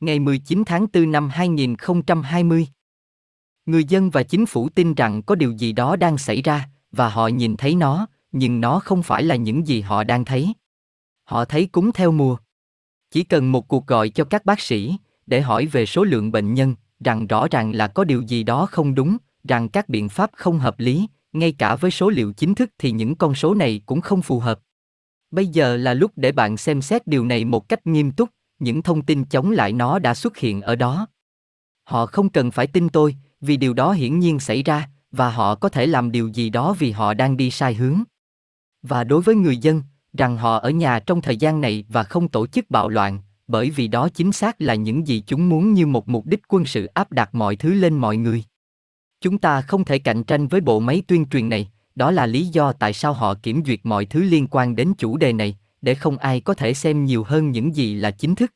Ngày 19 tháng 4 năm 2020, người dân và chính phủ tin rằng có điều gì đó đang xảy ra, và họ nhìn thấy nó, nhưng nó không phải là những gì họ đang thấy. Họ thấy cúm theo mùa. Chỉ cần một cuộc gọi cho các bác sĩ, để hỏi về số lượng bệnh nhân, rằng rõ ràng là có điều gì đó không đúng, rằng các biện pháp không hợp lý, ngay cả với số liệu chính thức thì những con số này cũng không phù hợp. Bây giờ là lúc để bạn xem xét điều này một cách nghiêm túc, những thông tin chống lại nó đã xuất hiện ở đó. Họ không cần phải tin tôi, vì điều đó hiển nhiên xảy ra, và họ có thể làm điều gì đó vì họ đang đi sai hướng. Và đối với người dân, rằng họ ở nhà trong thời gian này và không tổ chức bạo loạn, bởi vì đó chính xác là những gì chúng muốn như một mục đích quân sự áp đặt mọi thứ lên mọi người. Chúng ta không thể cạnh tranh với bộ máy tuyên truyền này, đó là lý do tại sao họ kiểm duyệt mọi thứ liên quan đến chủ đề này, để không ai có thể xem nhiều hơn những gì là chính thức.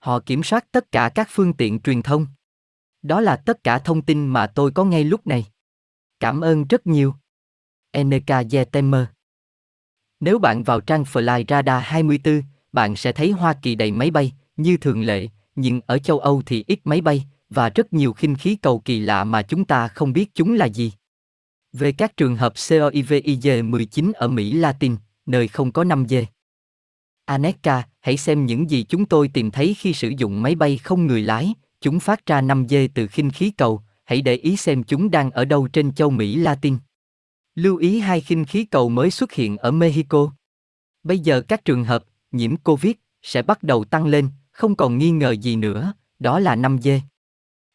Họ kiểm soát tất cả các phương tiện truyền thông. Đó là tất cả thông tin mà tôi có ngay lúc này. Cảm ơn rất nhiều. Anéeka Yetemer. Nếu bạn vào trang Fly Radar 24, bạn sẽ thấy Hoa Kỳ đầy máy bay, như thường lệ, nhưng ở châu Âu thì ít máy bay, và rất nhiều khinh khí cầu kỳ lạ mà chúng ta không biết chúng là gì. Về các trường hợp COVID-19 ở Mỹ Latin, nơi không có 5G. Anéeka, hãy xem những gì chúng tôi tìm thấy khi sử dụng máy bay không người lái, chúng phát ra 5G từ khinh khí cầu, hãy để ý xem chúng đang ở đâu trên châu Mỹ Latin. Lưu ý 2 khinh khí cầu mới xuất hiện ở Mexico. Bây giờ các trường hợp nhiễm COVID sẽ bắt đầu tăng lên, không còn nghi ngờ gì nữa, đó là 5G.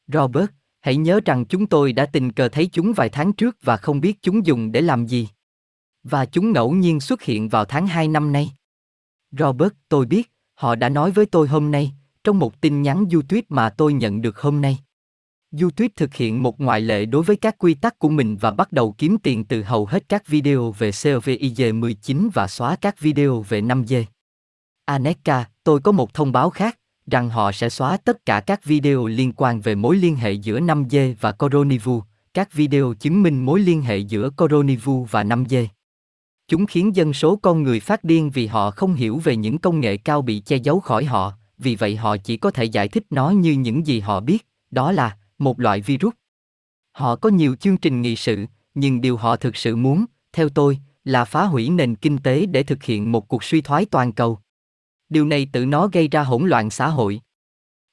Robert, hãy nhớ rằng chúng tôi đã tình cờ thấy chúng vài tháng trước và không biết chúng dùng để làm gì. Và chúng ngẫu nhiên xuất hiện vào tháng 2 năm nay. Robert, tôi biết, họ đã nói với tôi hôm nay, trong một tin nhắn YouTube mà tôi nhận được hôm nay. YouTube thực hiện một ngoại lệ đối với các quy tắc của mình và bắt đầu kiếm tiền từ hầu hết các video về COVID-19 và xóa các video về 5G. Anéeka, tôi có một thông báo khác, rằng họ sẽ xóa tất cả các video liên quan về mối liên hệ giữa 5G và coronavirus, các video chứng minh mối liên hệ giữa coronavirus và 5G. Chúng khiến dân số con người phát điên vì họ không hiểu về những công nghệ cao bị che giấu khỏi họ, vì vậy họ chỉ có thể giải thích nó như những gì họ biết, đó là một loại virus. Họ có nhiều chương trình nghị sự, nhưng điều họ thực sự muốn, theo tôi, là phá hủy nền kinh tế để thực hiện một cuộc suy thoái toàn cầu. Điều này tự nó gây ra hỗn loạn xã hội.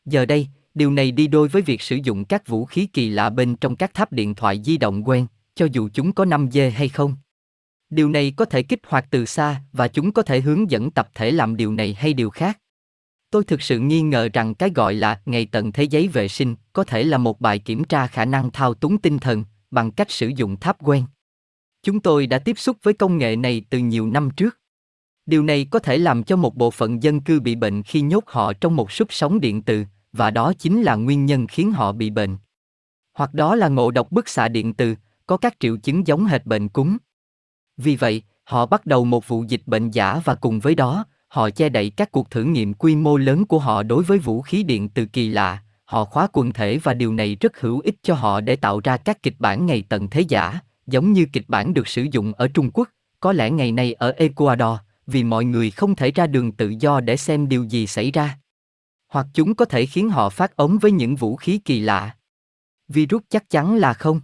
Giờ đây, điều này đi đôi với việc sử dụng các vũ khí kỳ lạ bên trong các tháp điện thoại di động quen, cho dù chúng có 5G hay không. Điều này có thể kích hoạt từ xa và chúng có thể hướng dẫn tập thể làm điều này hay điều khác. Tôi thực sự nghi ngờ rằng cái gọi là ngày tận thế giấy vệ sinh có thể là một bài kiểm tra khả năng thao túng tinh thần bằng cách sử dụng tháp quen. Chúng tôi đã tiếp xúc với công nghệ này từ nhiều năm trước. Điều này có thể làm cho một bộ phận dân cư bị bệnh khi nhốt họ trong một xúc sóng điện từ, và đó chính là nguyên nhân khiến họ bị bệnh. Hoặc đó là ngộ độc bức xạ điện từ, có các triệu chứng giống hệt bệnh cúm. Vì vậy, họ bắt đầu một vụ dịch bệnh giả và cùng với đó, họ che đậy các cuộc thử nghiệm quy mô lớn của họ đối với vũ khí điện từ kỳ lạ, họ khóa quần thể và điều này rất hữu ích cho họ để tạo ra các kịch bản ngày tận thế giả, giống như kịch bản được sử dụng ở Trung Quốc, có lẽ ngày nay ở Ecuador, vì mọi người không thể ra đường tự do để xem điều gì xảy ra. Hoặc chúng có thể khiến họ phát ống với những vũ khí kỳ lạ. Virus chắc chắn là không.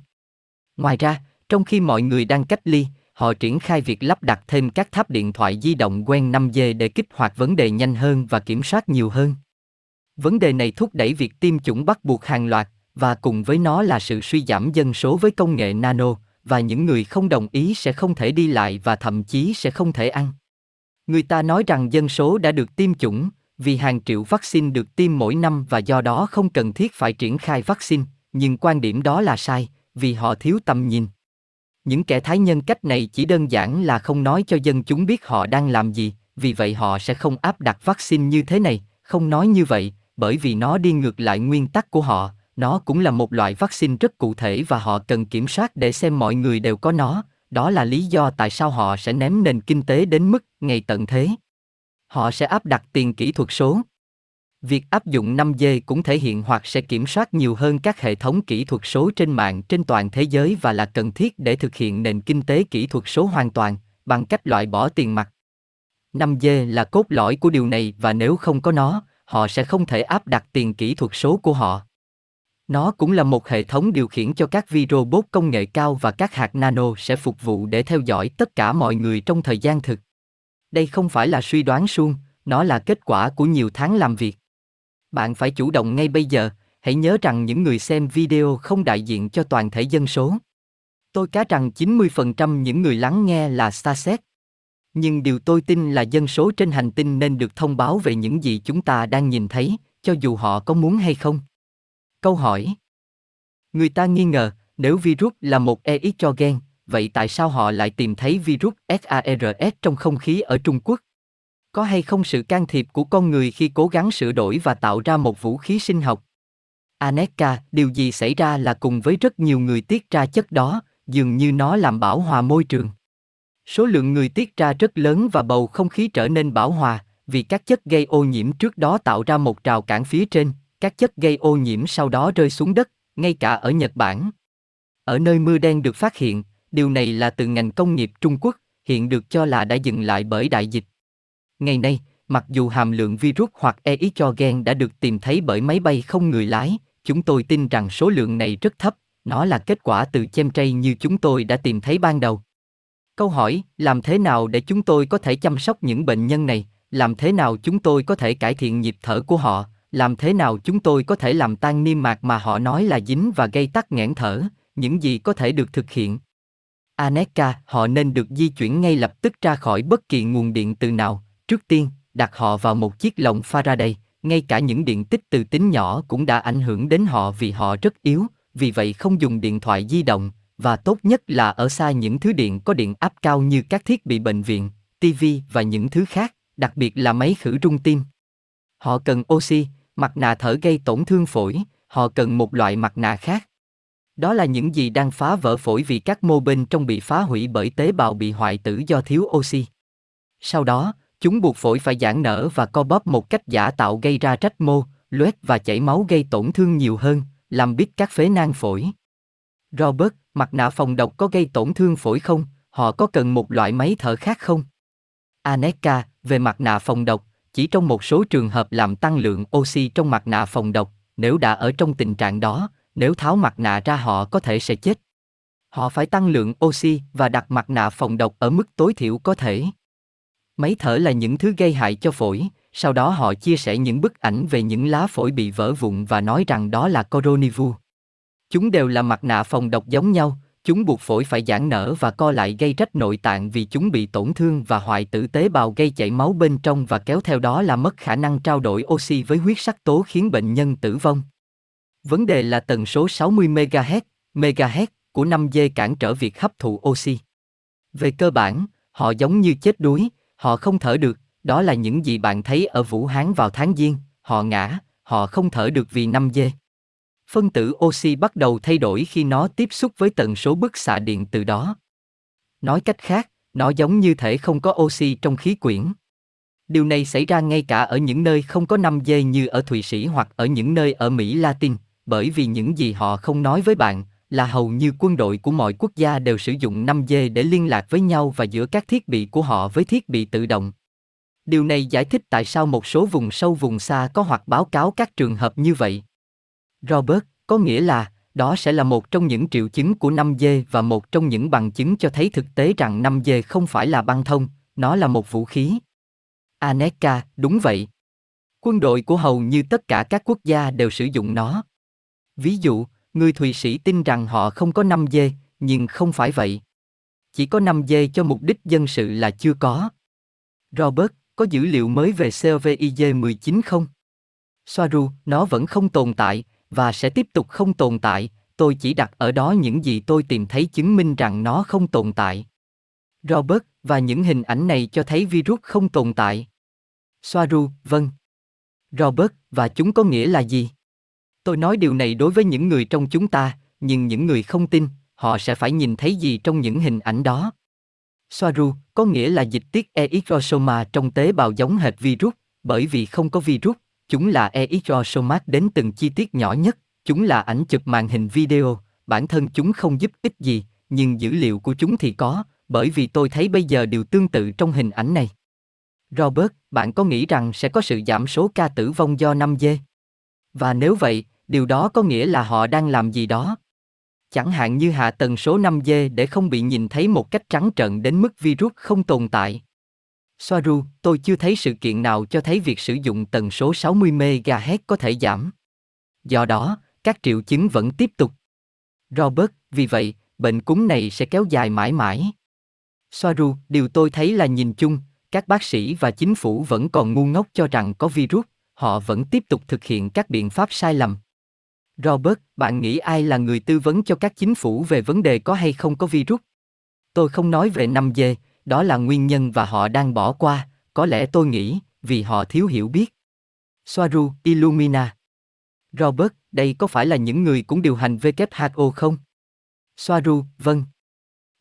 Ngoài ra, trong khi mọi người đang cách ly, họ triển khai việc lắp đặt thêm các tháp điện thoại di động quen 5G để kích hoạt vấn đề nhanh hơn và kiểm soát nhiều hơn. Vấn đề này thúc đẩy việc tiêm chủng bắt buộc hàng loạt, và cùng với nó là sự suy giảm dân số với công nghệ nano, và những người không đồng ý sẽ không thể đi lại và thậm chí sẽ không thể ăn. Người ta nói rằng dân số đã được tiêm chủng, vì hàng triệu vaccine được tiêm mỗi năm và do đó không cần thiết phải triển khai vaccine, nhưng quan điểm đó là sai, vì họ thiếu tầm nhìn. Những kẻ thái nhân cách này chỉ đơn giản là không nói cho dân chúng biết họ đang làm gì, vì vậy họ sẽ không áp đặt vaccine như thế này, không nói như vậy, bởi vì nó đi ngược lại nguyên tắc của họ, nó cũng là một loại vaccine rất cụ thể và họ cần kiểm soát để xem mọi người đều có nó, đó là lý do tại sao họ sẽ ném nền kinh tế đến mức ngày tận thế. Họ sẽ áp đặt tiền kỹ thuật số. Việc áp dụng 5G cũng thể hiện hoặc sẽ kiểm soát nhiều hơn các hệ thống kỹ thuật số trên mạng trên toàn thế giới và là cần thiết để thực hiện nền kinh tế kỹ thuật số hoàn toàn, bằng cách loại bỏ tiền mặt. 5G là cốt lõi của điều này và nếu không có nó, họ sẽ không thể áp đặt tiền kỹ thuật số của họ. Nó cũng là một hệ thống điều khiển cho các vi robot công nghệ cao và các hạt nano sẽ phục vụ để theo dõi tất cả mọi người trong thời gian thực. Đây không phải là suy đoán suông, nó là kết quả của nhiều tháng làm việc. Bạn phải chủ động ngay bây giờ, hãy nhớ rằng những người xem video không đại diện cho toàn thể dân số. Tôi cá rằng 90% những người lắng nghe là Starset. Nhưng điều tôi tin là dân số trên hành tinh nên được thông báo về những gì chúng ta đang nhìn thấy, cho dù họ có muốn hay không. Câu hỏi. Người ta nghi ngờ, nếu virus là một exogen, vậy tại sao họ lại tìm thấy virus SARS trong không khí ở Trung Quốc? Có hay không sự can thiệp của con người khi cố gắng sửa đổi và tạo ra một vũ khí sinh học? Anéeka, điều gì xảy ra là cùng với rất nhiều người tiết ra chất đó, dường như nó làm bão hòa môi trường. Số lượng người tiết ra rất lớn và bầu không khí trở nên bão hòa, vì các chất gây ô nhiễm trước đó tạo ra một rào cản phía trên, các chất gây ô nhiễm sau đó rơi xuống đất, ngay cả ở Nhật Bản. Ở nơi mưa đen được phát hiện, điều này là từ ngành công nghiệp Trung Quốc, hiện được cho là đã dừng lại bởi đại dịch. Ngày nay, mặc dù hàm lượng virus hoặc exogen đã được tìm thấy bởi máy bay không người lái, chúng tôi tin rằng số lượng này rất thấp, nó là kết quả từ chêm trây như chúng tôi đã tìm thấy ban đầu. Câu hỏi, làm thế nào để chúng tôi có thể chăm sóc những bệnh nhân này? Làm thế nào chúng tôi có thể cải thiện nhịp thở của họ? Làm thế nào chúng tôi có thể làm tan niêm mạc mà họ nói là dính và gây tắc nghẽn thở? Những gì có thể được thực hiện? Anéeka, họ nên được di chuyển ngay lập tức ra khỏi bất kỳ nguồn điện từ nào. Trước tiên, đặt họ vào một chiếc lồng Faraday, ngay cả những điện tích từ tính nhỏ cũng đã ảnh hưởng đến họ vì họ rất yếu, vì vậy không dùng điện thoại di động, và tốt nhất là ở xa những thứ điện có điện áp cao như các thiết bị bệnh viện, TV và những thứ khác, đặc biệt là máy khử rung tim. Họ cần oxy, mặt nạ thở gây tổn thương phổi, họ cần một loại mặt nạ khác. Đó là những gì đang phá vỡ phổi vì các mô bên trong bị phá hủy bởi tế bào bị hoại tử do thiếu oxy. Sau đó, chúng buộc phổi phải giãn nở và co bóp một cách giả tạo gây ra rách mô, loét và chảy máu gây tổn thương nhiều hơn, làm bít các phế nang phổi. Robert, mặt nạ phòng độc có gây tổn thương phổi không? Họ có cần một loại máy thở khác không? Anéeka, về mặt nạ phòng độc, chỉ trong một số trường hợp làm tăng lượng oxy trong mặt nạ phòng độc, nếu đã ở trong tình trạng đó, nếu tháo mặt nạ ra họ có thể sẽ chết. Họ phải tăng lượng oxy và đặt mặt nạ phòng độc ở mức tối thiểu có thể. Máy thở là những thứ gây hại cho phổi, sau đó họ chia sẻ những bức ảnh về những lá phổi bị vỡ vụn và nói rằng đó là coronavirus. Chúng đều là mặt nạ phòng độc giống nhau, chúng buộc phổi phải giãn nở và co lại gây rách nội tạng vì chúng bị tổn thương và hoại tử tế bào gây chảy máu bên trong và kéo theo đó là mất khả năng trao đổi oxy với huyết sắc tố khiến bệnh nhân tử vong. Vấn đề là tần số 60 MHz của 5G cản trở việc hấp thụ oxy. Về cơ bản, họ giống như chết đuối, họ không thở được, đó là những gì bạn thấy ở Vũ Hán vào tháng Giêng, họ ngã, họ không thở được vì 5G. Phân tử oxy bắt đầu thay đổi khi nó tiếp xúc với tần số bức xạ điện từ đó. Nói cách khác, nó giống như thể không có oxy trong khí quyển. Điều này xảy ra ngay cả ở những nơi không có 5G như ở Thụy Sĩ hoặc ở những nơi ở Mỹ Latin, bởi vì những gì họ không nói với bạn là hầu như quân đội của mọi quốc gia đều sử dụng 5G để liên lạc với nhau và giữa các thiết bị của họ với thiết bị tự động. Điều này giải thích tại sao một số vùng sâu vùng xa có hoặc báo cáo các trường hợp như vậy. Robert, có nghĩa là, đó sẽ là một trong những triệu chứng của 5G và một trong những bằng chứng cho thấy thực tế rằng 5G không phải là băng thông, nó là một vũ khí. Anéeka, đúng vậy. Quân đội của hầu như tất cả các quốc gia đều sử dụng nó. Ví dụ, người Thụy Sĩ tin rằng họ không có 5G, nhưng không phải vậy. Chỉ có 5G cho mục đích dân sự là chưa có. Robert, có dữ liệu mới về COVID-19 không? Swaruu, nó vẫn không tồn tại, và sẽ tiếp tục không tồn tại, tôi chỉ đặt ở đó những gì tôi tìm thấy chứng minh rằng nó không tồn tại. Robert, và những hình ảnh này cho thấy virus không tồn tại. Swaruu, vâng. Robert, và chúng có nghĩa là gì? Tôi nói điều này đối với những người trong chúng ta, nhưng những người không tin, họ sẽ phải nhìn thấy gì trong những hình ảnh đó? Swaruu, có nghĩa là dịch tiết exosoma trong tế bào giống hệt virus, bởi vì không có virus, chúng là exosomat đến từng chi tiết nhỏ nhất, chúng là ảnh chụp màn hình video, bản thân chúng không giúp ích gì, nhưng dữ liệu của chúng thì có, bởi vì tôi thấy bây giờ điều tương tự trong hình ảnh này. Robert, bạn có nghĩ rằng sẽ có sự giảm số ca tử vong do 5G? Và nếu vậy, điều đó có nghĩa là họ đang làm gì đó. Chẳng hạn như hạ tần số 5G để không bị nhìn thấy một cách trắng trợn đến mức virus không tồn tại. Swaruu, tôi chưa thấy sự kiện nào cho thấy việc sử dụng tần số 60 MHz có thể giảm. Do đó, các triệu chứng vẫn tiếp tục. Robert, vì vậy, bệnh cúm này sẽ kéo dài mãi mãi. Swaruu, điều tôi thấy là nhìn chung, các bác sĩ và chính phủ vẫn còn ngu ngốc cho rằng có virus, họ vẫn tiếp tục thực hiện các biện pháp sai lầm. Robert, bạn nghĩ ai là người tư vấn cho các chính phủ về vấn đề có hay không có virus? Tôi không nói về 5G, đó là nguyên nhân và họ đang bỏ qua, có lẽ tôi nghĩ, vì họ thiếu hiểu biết. Swaruu, Illumina. Robert, đây có phải là những người cũng điều hành WHO không? Swaruu, vâng.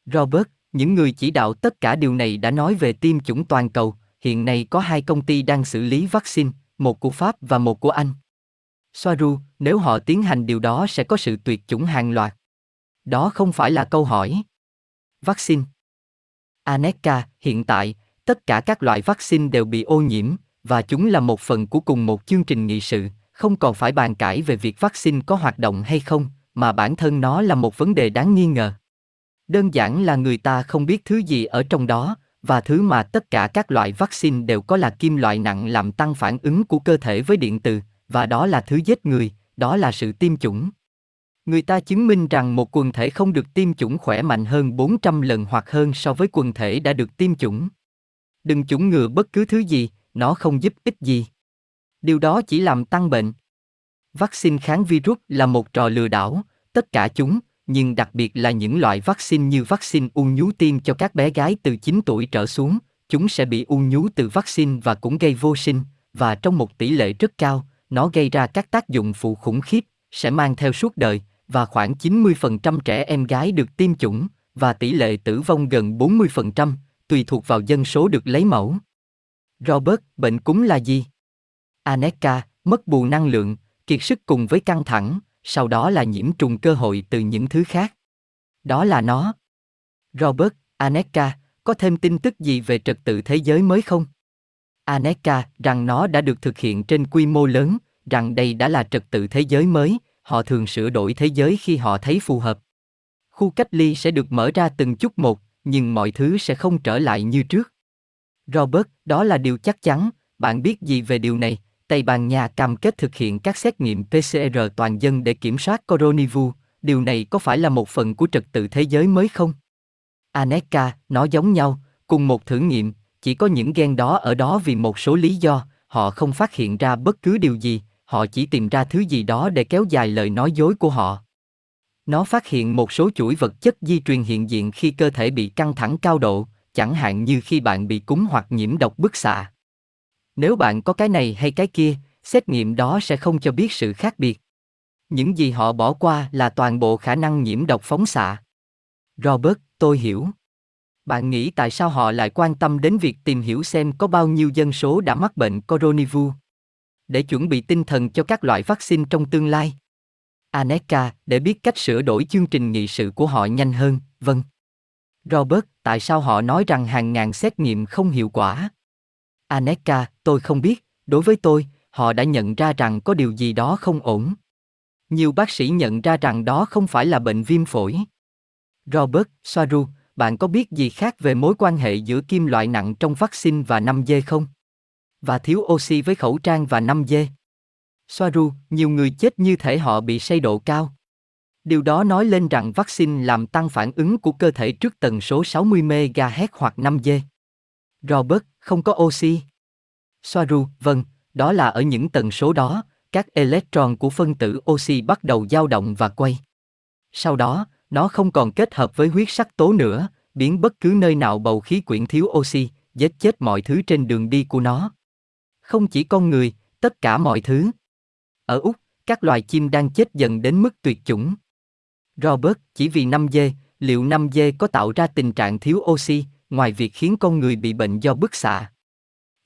Robert, những người chỉ đạo tất cả điều này đã nói về tiêm chủng toàn cầu, hiện nay có hai công ty đang xử lý vaccine, một của Pháp và một của Anh. Swaruu, nếu họ tiến hành điều đó sẽ có sự tuyệt chủng hàng loạt. Đó không phải là câu hỏi. Vaccine. Anéeka, hiện tại, tất cả các loại vaccine đều bị ô nhiễm, và chúng là một phần của cùng một chương trình nghị sự, không còn phải bàn cãi về việc vaccine có hoạt động hay không, mà bản thân nó là một vấn đề đáng nghi ngờ. Đơn giản là người ta không biết thứ gì ở trong đó, và thứ mà tất cả các loại vaccine đều có là kim loại nặng làm tăng phản ứng của cơ thể với điện từ, và đó là thứ giết người, đó là sự tiêm chủng. Người ta chứng minh rằng một quần thể không được tiêm chủng khỏe mạnh hơn 400 lần hoặc hơn so với quần thể đã được tiêm chủng. Đừng chủng ngừa bất cứ thứ gì, nó không giúp ích gì. Điều đó chỉ làm tăng bệnh. Vaccine kháng virus là một trò lừa đảo, tất cả chúng, nhưng đặc biệt là những loại vaccine như vaccine ung nhú tiêm cho các bé gái từ 9 tuổi trở xuống, chúng sẽ bị ung nhú từ vaccine và cũng gây vô sinh, và trong một tỷ lệ rất cao, nó gây ra các tác dụng phụ khủng khiếp, sẽ mang theo suốt đời, và khoảng 90% trẻ em gái được tiêm chủng, và tỷ lệ tử vong gần 40%, tùy thuộc vào dân số được lấy mẫu. Robert, bệnh cúm là gì? Anéeka, mất bù năng lượng, kiệt sức cùng với căng thẳng, sau đó là nhiễm trùng cơ hội từ những thứ khác. Đó là nó. Robert, Anéeka, có thêm tin tức gì về trật tự thế giới mới không? Anéeka, rằng nó đã được thực hiện trên quy mô lớn, rằng đây đã là trật tự thế giới mới, họ thường sửa đổi thế giới khi họ thấy phù hợp. Khu cách ly sẽ được mở ra từng chút một, nhưng mọi thứ sẽ không trở lại như trước. Robert, đó là điều chắc chắn, bạn biết gì về điều này? Tây Ban Nha cam kết thực hiện các xét nghiệm PCR toàn dân để kiểm soát coronavirus, điều này có phải là một phần của trật tự thế giới mới không? Anéeka, nó giống nhau, cùng một thử nghiệm, chỉ có những gen đó ở đó vì một số lý do, họ không phát hiện ra bất cứ điều gì, họ chỉ tìm ra thứ gì đó để kéo dài lời nói dối của họ. Nó phát hiện một số chuỗi vật chất di truyền hiện diện khi cơ thể bị căng thẳng cao độ, chẳng hạn như khi bạn bị cúm hoặc nhiễm độc bức xạ. Nếu bạn có cái này hay cái kia, xét nghiệm đó sẽ không cho biết sự khác biệt. Những gì họ bỏ qua là toàn bộ khả năng nhiễm độc phóng xạ. Robert, tôi hiểu. Bạn nghĩ tại sao họ lại quan tâm đến việc tìm hiểu xem có bao nhiêu dân số đã mắc bệnh coronavirus? Để chuẩn bị tinh thần cho các loại vaccine trong tương lai. Anéeka, để biết cách sửa đổi chương trình nghị sự của họ nhanh hơn, vâng. Robert, tại sao họ nói rằng hàng ngàn xét nghiệm không hiệu quả? Anéeka, tôi không biết, đối với tôi, họ đã nhận ra rằng có điều gì đó không ổn. Nhiều bác sĩ nhận ra rằng đó không phải là bệnh viêm phổi. Robert, Swaruu, bạn có biết gì khác về mối quan hệ giữa kim loại nặng trong vaccine và 5G không? Và thiếu oxy với khẩu trang và 5G. Swaruu, nhiều người chết như thể họ bị say độ cao. Điều đó nói lên rằng vaccine làm tăng phản ứng của cơ thể trước tần số 60 MHz hoặc 5G. Robert, không có oxy. Swaruu, vâng, đó là ở những tần số đó, các electron của phân tử oxy bắt đầu dao động và quay. Sau đó, nó không còn kết hợp với huyết sắc tố nữa, biến bất cứ nơi nào bầu khí quyển thiếu oxy, giết chết mọi thứ trên đường đi của nó. Không chỉ con người, tất cả mọi thứ. Ở Úc, các loài chim đang chết dần đến mức tuyệt chủng. Robert, chỉ vì 5G, liệu 5G có tạo ra tình trạng thiếu oxy, ngoài việc khiến con người bị bệnh do bức xạ?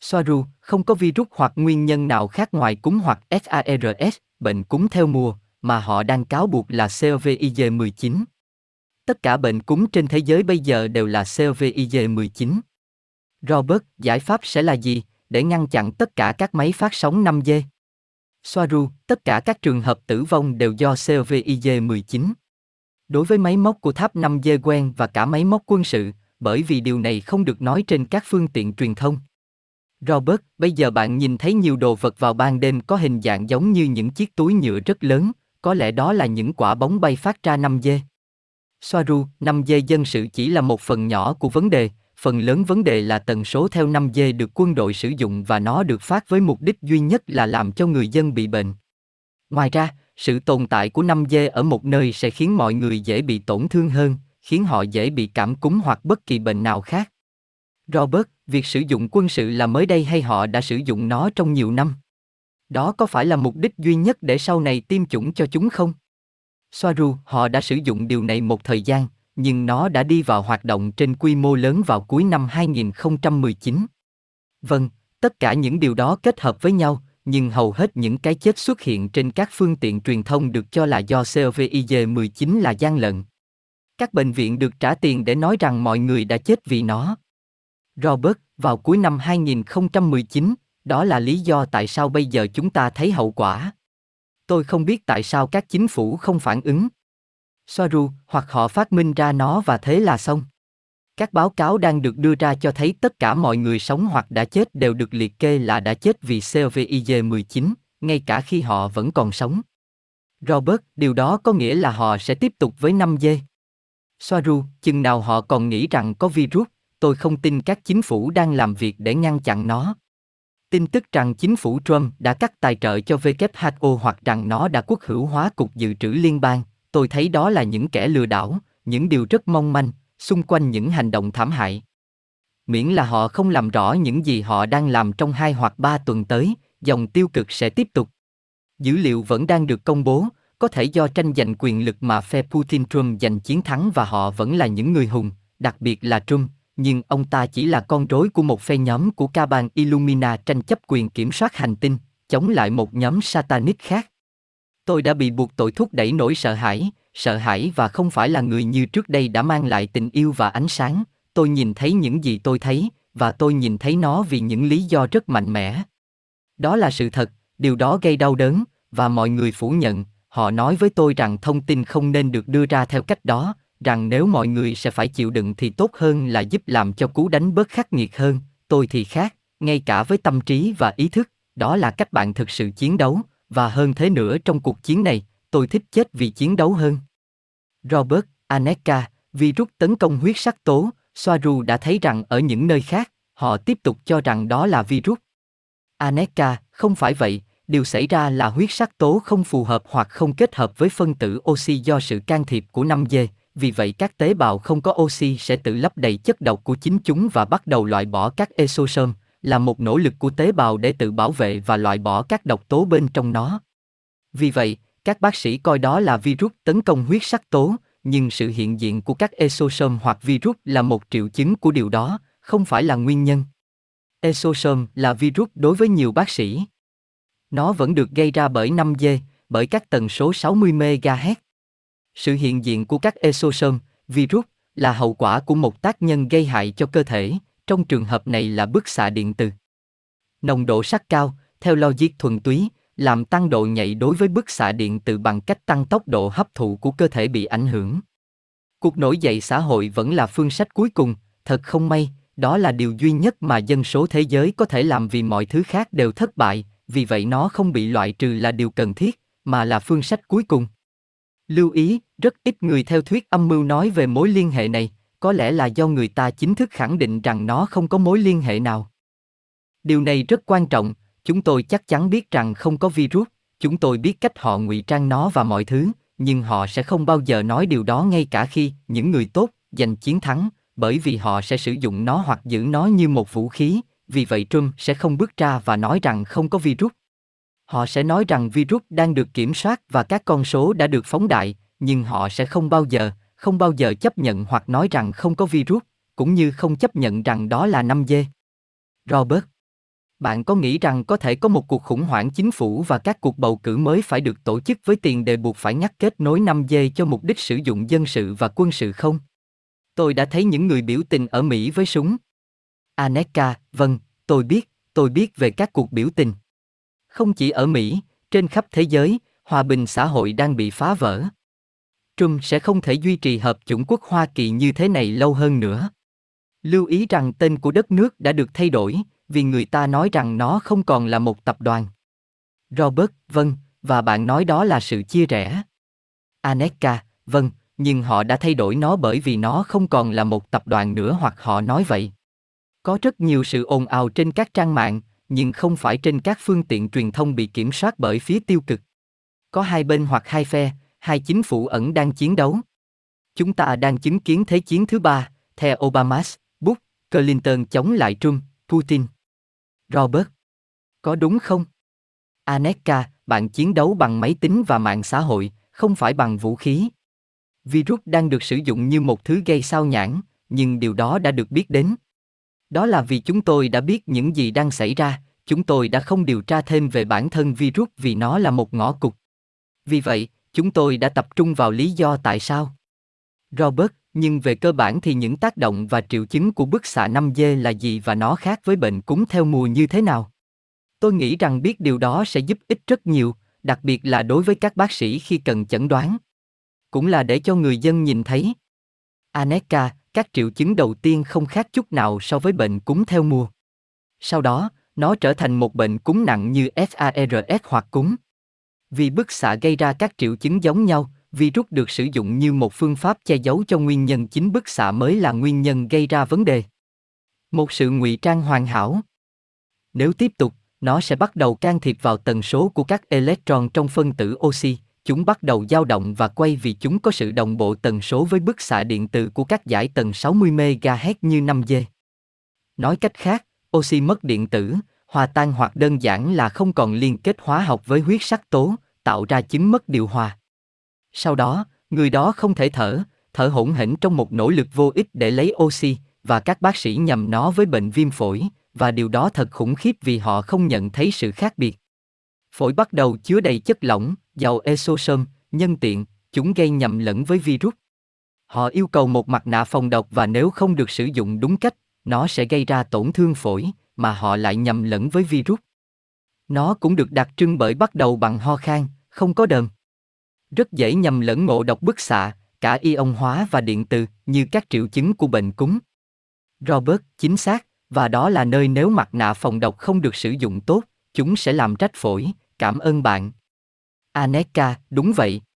Swaruu, không có virus hoặc nguyên nhân nào khác ngoài cúm hoặc SARS, bệnh cúm theo mùa, mà họ đang cáo buộc là COVID-19. Tất cả bệnh cúm trên thế giới bây giờ đều là COVID-19. Robert, giải pháp sẽ là gì để ngăn chặn tất cả các máy phát sóng 5G? Swaruu, tất cả các trường hợp tử vong đều do COVID-19. Đối với máy móc của tháp 5G quen và cả máy móc quân sự, bởi vì điều này không được nói trên các phương tiện truyền thông. Robert, bây giờ bạn nhìn thấy nhiều đồ vật vào ban đêm có hình dạng giống như những chiếc túi nhựa rất lớn, có lẽ đó là những quả bóng bay phát ra 5G. Swaruu, 5G dân sự chỉ là một phần nhỏ của vấn đề, phần lớn vấn đề là tần số theo 5G được quân đội sử dụng và nó được phát với mục đích duy nhất là làm cho người dân bị bệnh. Ngoài ra, sự tồn tại của 5G ở một nơi sẽ khiến mọi người dễ bị tổn thương hơn, khiến họ dễ bị cảm cúm hoặc bất kỳ bệnh nào khác. Robert, việc sử dụng quân sự là mới đây hay họ đã sử dụng nó trong nhiều năm? Đó có phải là mục đích duy nhất để sau này tiêm chủng cho chúng không? Swaruu, họ đã sử dụng điều này một thời gian, nhưng nó đã đi vào hoạt động trên quy mô lớn vào cuối năm 2019. Vâng, tất cả những điều đó kết hợp với nhau, nhưng hầu hết những cái chết xuất hiện trên các phương tiện truyền thông được cho là do COVID-19 là gian lận. Các bệnh viện được trả tiền để nói rằng mọi người đã chết vì nó. Robert, vào cuối năm 2019, đó là lý do tại sao bây giờ chúng ta thấy hậu quả. Tôi không biết tại sao các chính phủ không phản ứng. Swaruu, hoặc họ phát minh ra nó và thế là xong. Các báo cáo đang được đưa ra cho thấy tất cả mọi người sống hoặc đã chết đều được liệt kê là đã chết vì COVID-19, ngay cả khi họ vẫn còn sống. Robert, điều đó có nghĩa là họ sẽ tiếp tục với 5G. Swaruu, chừng nào họ còn nghĩ rằng có virus, tôi không tin các chính phủ đang làm việc để ngăn chặn nó. Tin tức rằng chính phủ Trump đã cắt tài trợ cho WHO hoặc rằng nó đã quốc hữu hóa Cục Dự trữ Liên bang, tôi thấy đó là những kẻ lừa đảo, những điều rất mong manh, xung quanh những hành động thảm hại. Miễn là họ không làm rõ những gì họ đang làm trong 2 hoặc 3 tuần tới, dòng tiêu cực sẽ tiếp tục. Dữ liệu vẫn đang được công bố, có thể do tranh giành quyền lực mà phe Putin-Trump giành chiến thắng và họ vẫn là những người hùng, đặc biệt là Trump. Nhưng ông ta chỉ là con rối của một phe nhóm của ca bang Illumina tranh chấp quyền kiểm soát hành tinh, chống lại một nhóm Satanic khác. Tôi đã bị buộc tội thúc đẩy nỗi sợ hãi và không phải là người như trước đây đã mang lại tình yêu và ánh sáng. Tôi nhìn thấy những gì tôi thấy, và tôi nhìn thấy nó vì những lý do rất mạnh mẽ. Đó là sự thật, điều đó gây đau đớn, và mọi người phủ nhận, họ nói với tôi rằng thông tin không nên được đưa ra theo cách đó. Rằng nếu mọi người sẽ phải chịu đựng thì tốt hơn là giúp làm cho cú đánh bớt khắc nghiệt hơn. Tôi thì khác, ngay cả với tâm trí và ý thức, đó là cách bạn thực sự chiến đấu, và hơn thế nữa trong cuộc chiến này, tôi thích chết vì chiến đấu hơn. Robert, Anéeka, virus tấn công huyết sắc tố, Swaruu đã thấy rằng ở những nơi khác, họ tiếp tục cho rằng đó là virus. Anéeka, không phải vậy, điều xảy ra là huyết sắc tố không phù hợp hoặc không kết hợp với phân tử oxy do sự can thiệp của 5G. Vì vậy các tế bào không có oxy sẽ tự lấp đầy chất độc của chính chúng và bắt đầu loại bỏ các exosome, là một nỗ lực của tế bào để tự bảo vệ và loại bỏ các độc tố bên trong nó. Vì vậy, các bác sĩ coi đó là virus tấn công huyết sắc tố, nhưng sự hiện diện của các exosome hoặc virus là một triệu chứng của điều đó, không phải là nguyên nhân. Exosome là virus đối với nhiều bác sĩ. Nó vẫn được gây ra bởi 5G, bởi các tần số 60 MHz. Sự hiện diện của các exosome, virus, là hậu quả của một tác nhân gây hại cho cơ thể, trong trường hợp này là bức xạ điện từ. Nồng độ sắt cao, theo logic thuần túy, làm tăng độ nhạy đối với bức xạ điện từ bằng cách tăng tốc độ hấp thụ của cơ thể bị ảnh hưởng. Cuộc nổi dậy xã hội vẫn là phương sách cuối cùng, thật không may, đó là điều duy nhất mà dân số thế giới có thể làm vì mọi thứ khác đều thất bại, vì vậy nó không bị loại trừ là điều cần thiết, mà là phương sách cuối cùng. Lưu ý, rất ít người theo thuyết âm mưu nói về mối liên hệ này, có lẽ là do người ta chính thức khẳng định rằng nó không có mối liên hệ nào. Điều này rất quan trọng, chúng tôi chắc chắn biết rằng không có virus, chúng tôi biết cách họ ngụy trang nó và mọi thứ, nhưng họ sẽ không bao giờ nói điều đó ngay cả khi những người tốt giành chiến thắng, bởi vì họ sẽ sử dụng nó hoặc giữ nó như một vũ khí, vì vậy Trump sẽ không bước ra và nói rằng không có virus. Họ sẽ nói rằng virus đang được kiểm soát và các con số đã được phóng đại, nhưng họ sẽ không bao giờ chấp nhận hoặc nói rằng không có virus, cũng như không chấp nhận rằng đó là 5G. Robert, bạn có nghĩ rằng có thể có một cuộc khủng hoảng chính phủ và các cuộc bầu cử mới phải được tổ chức với tiền đề buộc phải ngắt kết nối 5G cho mục đích sử dụng dân sự và quân sự không? Tôi đã thấy những người biểu tình ở Mỹ với súng. Anéeka, vâng, tôi biết về các cuộc biểu tình. Không chỉ ở Mỹ, trên khắp thế giới, hòa bình xã hội đang bị phá vỡ. Trump sẽ không thể duy trì hợp chủng quốc Hoa Kỳ như thế này lâu hơn nữa. Lưu ý rằng tên của đất nước đã được thay đổi, vì người ta nói rằng nó không còn là một tập đoàn. Robert, vâng, và bạn nói đó là sự chia rẽ. Anéeka, vâng, nhưng họ đã thay đổi nó bởi vì nó không còn là một tập đoàn nữa, hoặc họ nói vậy. Có rất nhiều sự ồn ào trên các trang mạng, nhưng không phải trên các phương tiện truyền thông bị kiểm soát bởi phía tiêu cực. Có hai bên hoặc hai phe, hai chính phủ ẩn đang chiến đấu. Chúng ta đang chứng kiến Thế chiến thứ ba, theo Obama, Bush, Clinton chống lại Trump, Putin. Robert, có đúng không? Anéeka, bạn chiến đấu bằng máy tính và mạng xã hội, không phải bằng vũ khí. Virus đang được sử dụng như một thứ gây sao nhãng, nhưng điều đó đã được biết đến. Đó là vì chúng tôi đã biết những gì đang xảy ra, chúng tôi đã không điều tra thêm về bản thân virus vì nó là một ngõ cụt. Vì vậy, chúng tôi đã tập trung vào lý do tại sao. Robert, nhưng về cơ bản thì những tác động và triệu chứng của bức xạ 5G là gì và nó khác với bệnh cúm theo mùa như thế nào? Tôi nghĩ rằng biết điều đó sẽ giúp ích rất nhiều, đặc biệt là đối với các bác sĩ khi cần chẩn đoán. Cũng là để cho người dân nhìn thấy. Anéeka, các triệu chứng đầu tiên không khác chút nào so với bệnh cúm theo mùa. Sau đó, nó trở thành một bệnh cúm nặng như SARS hoặc cúm. Vì bức xạ gây ra các triệu chứng giống nhau, virus được sử dụng như một phương pháp che giấu cho nguyên nhân chính. Bức xạ mới là nguyên nhân gây ra vấn đề. Một sự ngụy trang hoàn hảo. Nếu tiếp tục, nó sẽ bắt đầu can thiệp vào tần số của các electron trong phân tử oxy. Chúng bắt đầu dao động và quay vì chúng có sự đồng bộ tần số với bức xạ điện từ của các dải tần 60 MHz như 5G. Nói cách khác, oxy mất điện tử, hòa tan hoặc đơn giản là không còn liên kết hóa học với huyết sắc tố, tạo ra chứng mất điều hòa. Sau đó, người đó không thể thở hổn hển trong một nỗ lực vô ích để lấy oxy, và các bác sĩ nhầm nó với bệnh viêm phổi, và điều đó thật khủng khiếp vì họ không nhận thấy sự khác biệt. Phổi bắt đầu chứa đầy chất lỏng, dầu exosome, nhân tiện, chúng gây nhầm lẫn với virus. Họ yêu cầu một mặt nạ phòng độc và nếu không được sử dụng đúng cách, nó sẽ gây ra tổn thương phổi, mà họ lại nhầm lẫn với virus. Nó cũng được đặc trưng bởi bắt đầu bằng ho khan, không có đờm. Rất dễ nhầm lẫn ngộ độc bức xạ, cả ion hóa và điện từ, như các triệu chứng của bệnh cúm. Robert, chính xác, và đó là nơi nếu mặt nạ phòng độc không được sử dụng tốt, chúng sẽ làm rách phổi, cảm ơn bạn. Anéeka, đúng vậy.